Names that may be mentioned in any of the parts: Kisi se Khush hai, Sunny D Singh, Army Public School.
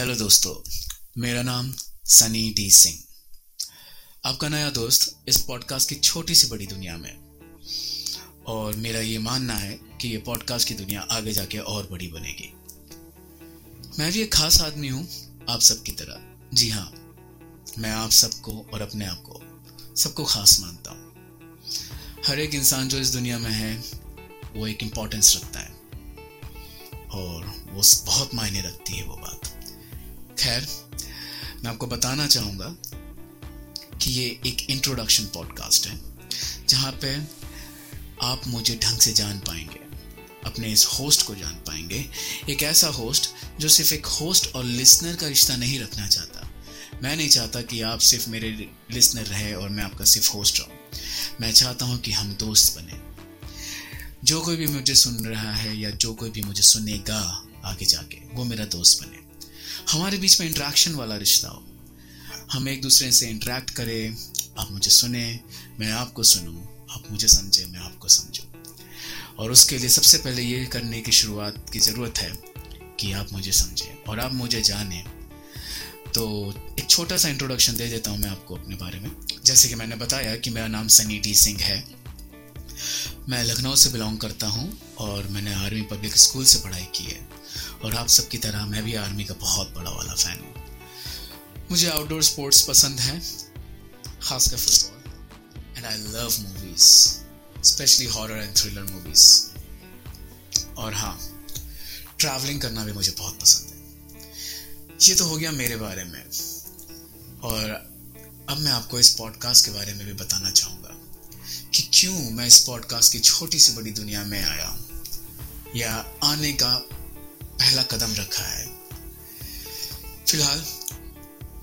Hello दोस्तों, मेरा नाम सनी डी सिंह, आपका नया दोस्त इस पॉडकास्ट की छोटी सी बड़ी दुनिया में। और मेरा ये मानना है कि ये पॉडकास्ट की दुनिया आगे जाके और बड़ी बनेगी। मैं भी एक खास आदमी हूँ आप सब की तरह। जी हाँ, मैं आप सबको और अपने आप को सबको खास मानता हूँ। हर एक इंसान जो इस दुनिया में है वो एक इम्पोर्टेंस रखता है और वो बहुत मायने रखती है वो बात। खैर, मैं आपको बताना चाहूँगा कि ये एक इंट्रोडक्शन पॉडकास्ट है जहाँ पे आप मुझे ढंग से जान पाएंगे, अपने इस होस्ट को जान पाएंगे। एक ऐसा होस्ट जो सिर्फ एक होस्ट और लिसनर का रिश्ता नहीं रखना चाहता। मैं नहीं चाहता कि आप सिर्फ मेरे लिसनर रहे और मैं आपका सिर्फ होस्ट रहूँ। मैं चाहता हूँ कि हम दोस्त बने। जो कोई भी मुझे सुन रहा है या जो कोई भी मुझे सुनेगा आगे जाके, वो मेरा दोस्त बने। हमारे बीच में इंटरेक्शन वाला रिश्ता हो, हम एक दूसरे से इंटरेक्ट करें। आप मुझे सुने, मैं आपको सुनूं, आप मुझे समझें, मैं आपको समझूं। और उसके लिए सबसे पहले ये करने की शुरुआत की ज़रूरत है कि आप मुझे समझें और आप मुझे जानें। तो एक छोटा सा इंट्रोडक्शन दे देता हूँ मैं आपको अपने बारे में। जैसे कि मैंने बताया कि मेरा नाम सनी डी सिंह है। मैं लखनऊ से बिलोंग करता हूँ और मैंने आर्मी पब्लिक स्कूल से पढ़ाई की है। और आप सब की तरह मैं भी आर्मी का बहुत बड़ा वाला फ़ैन हूँ। मुझे आउटडोर स्पोर्ट्स पसंद हैं, खासकर football. And I love movies, specially horror and thriller movies. और हाँ, ट्रैवलिंग करना भी मुझे बहुत पसंद है। ये तो हो गया मेरे बारे में। और अब मैं आपको इस पॉडकास्ट के बारे में भी बताना चाहूँगा कि क्यों मैं इस पॉडकास्ट की छोटी सी बड़ी दुनिया में आया हूँ या आने का पहला कदम रखा है। फिलहाल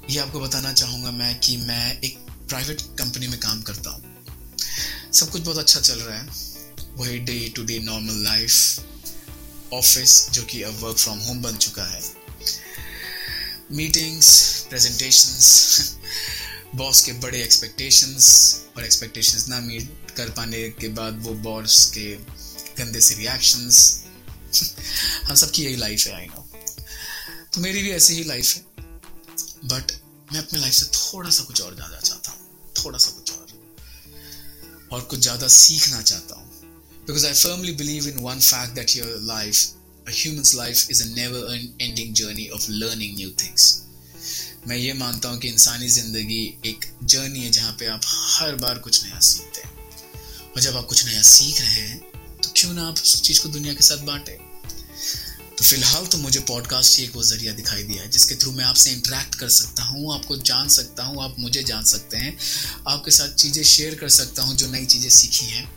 ये आपको बताना चाहूँगा मैं कि मैं एक प्राइवेट कंपनी में काम करता हूँ। सब कुछ बहुत अच्छा चल रहा है, वही day to day normal life. Office जो कि अब वर्क फ्रॉम होम बन चुका है, मीटिंग्स, प्रेजेंटेशंस, बॉस के बड़े एक्सपेक्टेशंस और एक्सपेक्टेशंस ना मीट कर पाने के बाद वो बॉस के गंदे से रिएक्शंस। हम सबकी यही लाइफ है, आई नो। तो मेरी भी ऐसी ही लाइफ है, बट मैं अपनी लाइफ से थोड़ा सा कुछ और ज़्यादा चाहता हूँ, थोड़ा सा कुछ और कुछ ज़्यादा सीखना चाहता हूँ। Because I firmly believe in one fact that your life, a human's life, is a never ending journey of learning new things. मैं ये मानता हूँ कि इंसानी ज़िंदगी एक जर्नी है जहाँ पे आप हर बार कुछ नया सीखते हैं। और जब आप कुछ नया सीख रहे हैं तो क्यों ना आप उस चीज़ को दुनिया के साथ बांटें। तो फिलहाल तो मुझे पॉडकास्ट ही एक वो ज़रिया दिखाई दिया है जिसके थ्रू मैं आपसे इंटरेक्ट कर सकता हूँ, आपको जान सकता हूँ, आप मुझे जान सकते हैं, आपके साथ चीज़ें शेयर कर सकता हूँ जो नई चीज़ें सीखी हैं,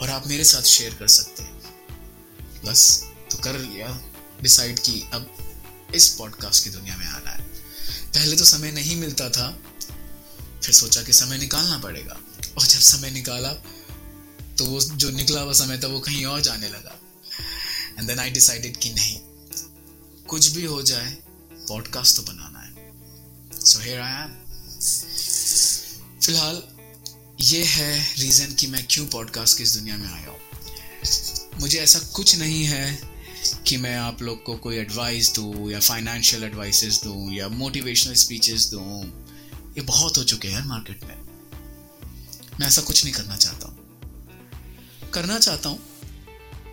और आप मेरे साथ शेयर कर सकते हैं। बस तो कर लिया डिसाइड कि अब इस पॉडकास्ट की दुनिया में आना है। पहले तो समय नहीं मिलता था, फिर सोचा कि समय निकालना पड़ेगा। और जब समय निकाला तो वो जो निकला हुआ समय था वो कहीं और जाने लगा। And then I decided कि नहीं, कुछ भी हो जाए पॉडकास्ट तो बनाना है। So here I am। फिलहाल ये है रीज़न कि मैं क्यों पॉडकास्ट की इस दुनिया में आया हूँ। मुझे ऐसा कुछ नहीं है कि मैं आप लोग को कोई एडवाइस दूँ या फाइनेंशियल एडवाइसेस दूँ या मोटिवेशनल स्पीचेस दूँ। ये बहुत हो चुके हैं मार्केट में। मैं ऐसा कुछ नहीं करना चाहता हूँ। करना चाहता हूँ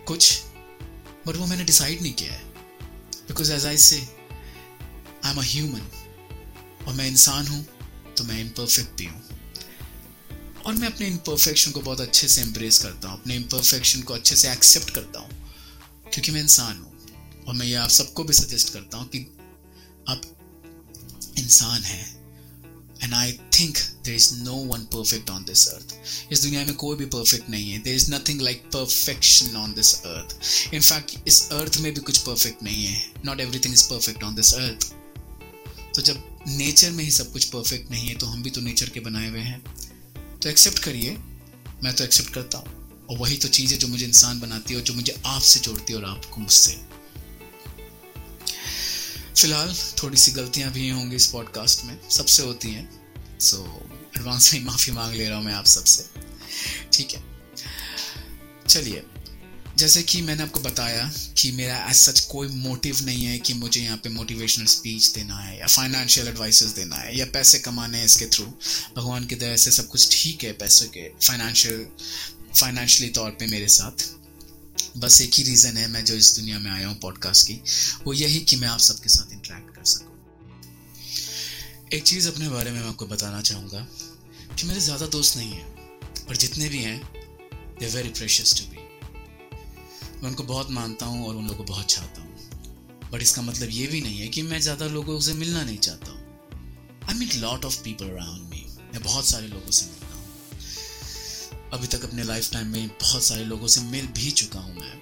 कुछ, बट वो मैंने डिसाइड नहीं किया है। बिकॉज एज आई से, आई एम अ ह्यूमन, और मैं इंसान हूँ तो मैं इम्परफेक्ट भी हूँ। और मैं अपने इम्परफेक्शन को बहुत अच्छे से एम्ब्रेस करता हूँ, अपने इम्परफेक्शन को अच्छे से एक्सेप्ट करता हूँ, क्योंकि मैं इंसान हूँ। और मैं ये आप सबको भी सजेस्ट करता हूँ कि आप इंसान हैं। And I think there is no one perfect on this earth. इस दुनिया में कोई भी परफेक्ट नहीं है। There is nothing like perfection on this earth. In fact इस अर्थ में भी कुछ परफेक्ट नहीं है। Not everything is perfect on this earth. तो जब नेचर में ही सब कुछ परफेक्ट नहीं है तो हम भी तो नेचर के बनाए हुए हैं। तो एक्सेप्ट करिए। मैं तो एक्सेप्ट करता हूँ, और वही तो चीज़ है जो मुझे इंसान बनाती है और जो मुझे आपसे जोड़ती है और आपको मुझसे। फिलहाल थोड़ी सी गलतियाँ भी होंगी इस पॉडकास्ट में, सबसे होती हैं। सो एडवांस में माफ़ी मांग ले रहा हूँ मैं आप सबसे। ठीक है, चलिए जैसे कि मैंने आपको बताया कि मेरा एज सच कोई मोटिव नहीं है कि मुझे यहाँ पे मोटिवेशनल स्पीच देना है या फाइनेंशियल एडवाइसेस देना है या पैसे कमाने हैं इसके थ्रू। भगवान की दया से सब कुछ ठीक है पैसे के फाइनेंशियली तौर पे मेरे साथ। बस एक ही रीज़न है मैं जो इस दुनिया में आया हूँ पॉडकास्ट की, वो यही कि मैं आप सबके साथ इंटरेक्ट कर सकूँ। एक चीज़ अपने बारे में मैं आपको बताना चाहूँगा कि मेरे ज़्यादा दोस्त नहीं हैं, और जितने भी हैं they very precious to me. मैं उनको बहुत मानता हूँ और उन लोगों को बहुत चाहता हूँ, बट इसका मतलब ये भी नहीं है कि मैं ज़्यादा लोगों से मिलना नहीं चाहता हूँ। I meet lot of people around me, मैं बहुत सारे लोगों से मिलता हूँ। अभी तक अपने लाइफ टाइम में बहुत सारे लोगों से मिल भी चुका हूँ मैं,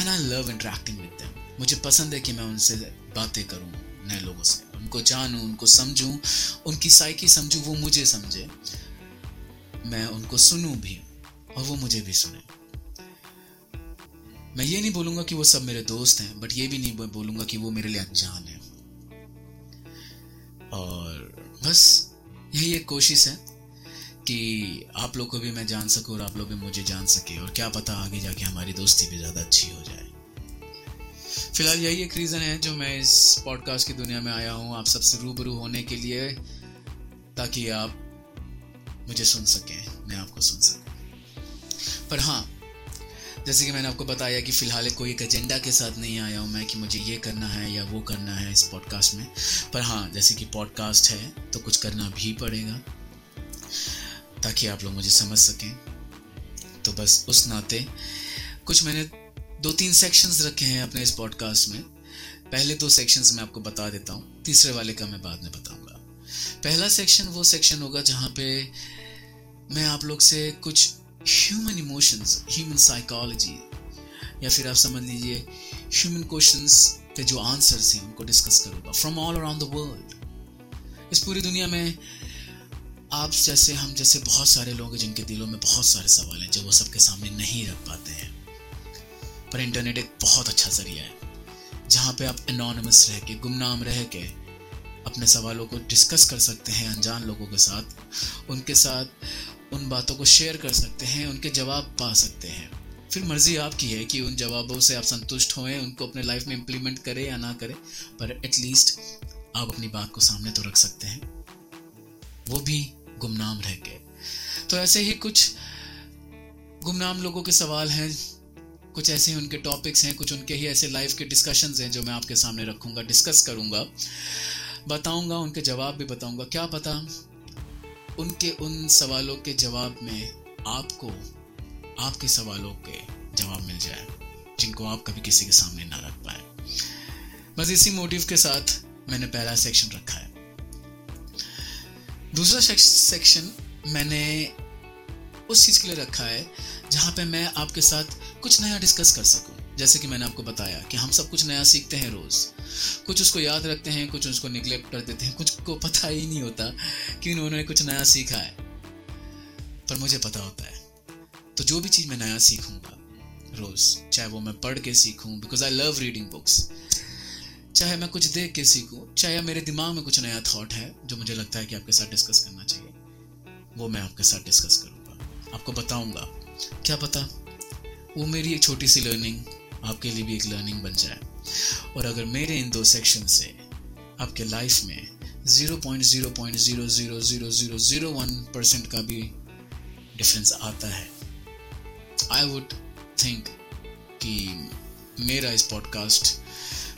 and I love interacting with them. मुझे पसंद है कि मैं उनसे बातें करूँ, नए लोगों से, उनको जानूँ, उनको समझूँ, उनकी साइकी समझूँ, वो मुझे समझे, मैं उनको सुनूँ भी और वो मुझे भी सुने। मैं ये नहीं बोलूँगा कि वो सब मेरे दोस्त हैं, बट ये भी नहीं बोलूँगा कि वो मेरे लिए अनजान है। और बस यही एक कोशिश है कि आप लोग को भी मैं जान सकूँ और आप लोग भी मुझे जान सके, और क्या पता आगे जाके हमारी दोस्ती भी ज़्यादा अच्छी हो जाए। फिलहाल यही एक रीज़न है जो मैं इस पॉडकास्ट की दुनिया में आया हूँ, आप सबसे रूबरू होने के लिए, ताकि आप मुझे सुन सकें, मैं आपको सुन सकूँ। पर हाँ, जैसे कि मैंने आपको बताया कि फ़िलहाल कोई एक एजेंडा के साथ नहीं आया हूँ मैं कि मुझे ये करना है या वो करना है इस पॉडकास्ट में। पर हाँ, जैसे कि पॉडकास्ट है तो कुछ करना भी पड़ेगा ताकि आप लोग मुझे समझ सकें। तो बस उस नाते कुछ मैंने 2-3 सेक्शंस रखे हैं अपने इस पॉडकास्ट में। पहले 2 सेक्शंस मैं आपको बता देता हूँ, तीसरे वाले का मैं बाद में बताऊँगा। पहला सेक्शन वो सेक्शन होगा जहाँ पे मैं आप लोग से कुछ ह्यूमन इमोशंस, ह्यूमन साइकोलॉजी, या फिर आप समझ लीजिए ह्यूमन क्वेश्चंस के जो आंसर्स हैं उनको डिस्कस करूँगा from all around the world. इस पूरी दुनिया में आप जैसे, हम जैसे बहुत सारे लोग हैं जिनके दिलों में बहुत सारे सवाल हैं जो वो सबके सामने नहीं रख पाते हैं, पर इंटरनेट एक बहुत अच्छा जरिया है जहाँ पे आप एनोनिमस रह के, गुमनाम रह के अपने सवालों को डिस्कस कर सकते हैं अनजान लोगों के साथ, उनके साथ उन बातों को शेयर कर सकते हैं, उनके जवाब पा सकते हैं। फिर मर्जी आपकी है कि उन जवाबों से आप संतुष्ट होएं, उनको अपने लाइफ में इम्प्लीमेंट करें या ना करें, पर एटलीस्ट आप अपनी बात को सामने तो रख सकते हैं, वो भी गुमनाम रह के। तो ऐसे ही कुछ गुमनाम लोगों के सवाल हैं, कुछ ऐसे ही उनके टॉपिक्स हैं, कुछ उनके ही ऐसे लाइफ के डिस्कशंस हैं जो मैं आपके सामने रखूँगा, डिस्कस करूँगा, बताऊँगा, उनके जवाब भी बताऊँगा। क्या पता उनके उन सवालों के जवाब में आपको आपके सवालों के जवाब मिल जाए जिनको आप कभी किसी के सामने ना रख पाए। बस इसी मोटिव के साथ मैंने पहला सेक्शन रखा है। दूसरा सेक्शन मैंने उस चीज़ के लिए रखा है जहाँ पे मैं आपके साथ कुछ नया डिस्कस कर सकूँ। जैसे कि मैंने आपको बताया कि हम सब कुछ नया सीखते हैं रोज़, कुछ उसको याद रखते हैं, कुछ उसको निगलेक्ट कर देते हैं, कुछ को पता ही नहीं होता कि उन्होंने कुछ नया सीखा है, पर मुझे पता होता है। तो जो भी चीज़ मैं नया सीखूँगा रोज़, चाहे वो मैं पढ़ के सीखूँ, because I love reading books, चाहे मैं कुछ देख के सीखूँ, चाहे मेरे दिमाग में कुछ नया थॉट है जो मुझे लगता है कि आपके साथ डिस्कस करना चाहिए, वो मैं आपके साथ डिस्कस करूँगा, आपको बताऊँगा। क्या पता वो मेरी एक छोटी सी लर्निंग आपके लिए भी एक लर्निंग बन जाए, और अगर मेरे इन 2 सेक्शन से आपके लाइफ में 0.00000001% का भी डिफरेंस आता है, आई वुड थिंक कि मेरा इस पॉडकास्ट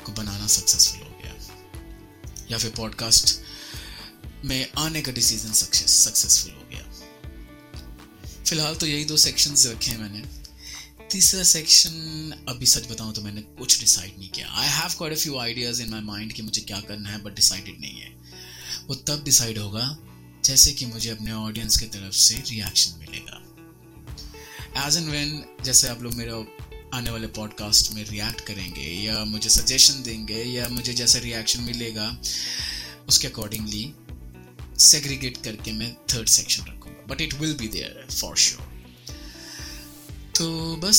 को बनाना सक्सेसफुल हो गया, या फिर पॉडकास्ट में आने का डिसीजन सक्सेसफुल हो गया। फिलहाल तो यही 2 सेक्शंस रखे हैं मैंने। तीसरा सेक्शन, अभी सच बताऊं तो मैंने कुछ डिसाइड नहीं किया। I have quite a few ideas in my mind कि मुझे क्या करना है, बट डिसाइडेड नहीं है। वो तब डिसाइड होगा जैसे कि मुझे अपने ऑडियंस की तरफ से रिएक्शन मिलेगा, एज एंड व्हेन, जैसे आप लोग मेरे आने वाले पॉडकास्ट में रिएक्ट करेंगे या मुझे सजेशन देंगे या मुझे जैसा रिएक्शन मिलेगा उसके अकॉर्डिंगली सेग्रीगेट करके मैं थर्ड सेक्शन रखूँगा, but it will be there for sure. तो बस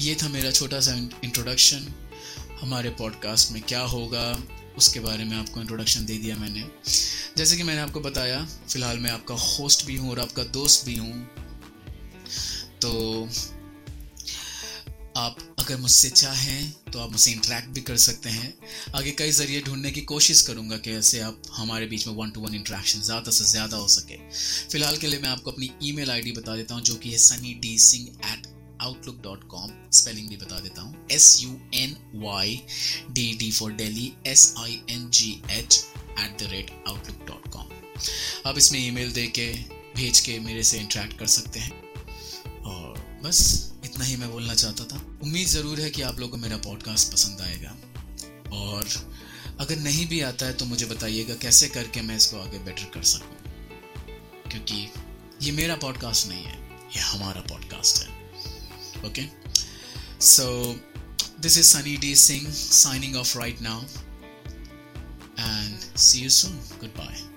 ये था मेरा छोटा सा इंट्रोडक्शन हमारे पॉडकास्ट में क्या होगा उसके बारे में, आपको इंट्रोडक्शन दे दिया मैंने। जैसे कि मैंने आपको बताया, फ़िलहाल मैं आपका होस्ट भी हूँ और आपका दोस्त भी हूँ। तो आप अगर मुझसे चाहें तो आप मुझसे इंटरेक्ट भी कर सकते हैं। आगे कई ज़रिए ढूंढने की कोशिश करूंगा कि ऐसे आप हमारे बीच में 1-to-1 इंटरेक्शन ज़्यादा से ज़्यादा हो सके। फ़िलहाल के लिए मैं आपको अपनी ईमेल आईडी बता देता हूं, जो कि है sunnydSingh@outlook.com। स्पेलिंग भी बता देता हूं, sunnydD4Delhi SINGH@outlook.com। आप इसमें ईमेल दे के भेज के मेरे से इंटरेक्ट कर सकते हैं। और बस इतना ही मैं बोलना चाहता था। उम्मीद ज़रूर है कि आप लोगों को मेरा पॉडकास्ट पसंद आएगा, और अगर नहीं भी आता है तो मुझे बताइएगा कैसे करके मैं इसको आगे बेटर कर सकूँ, क्योंकि ये मेरा पॉडकास्ट नहीं है, ये हमारा पॉडकास्ट है। Okay, so this is Sunny D Singh signing off right now, and see you soon. Good bye.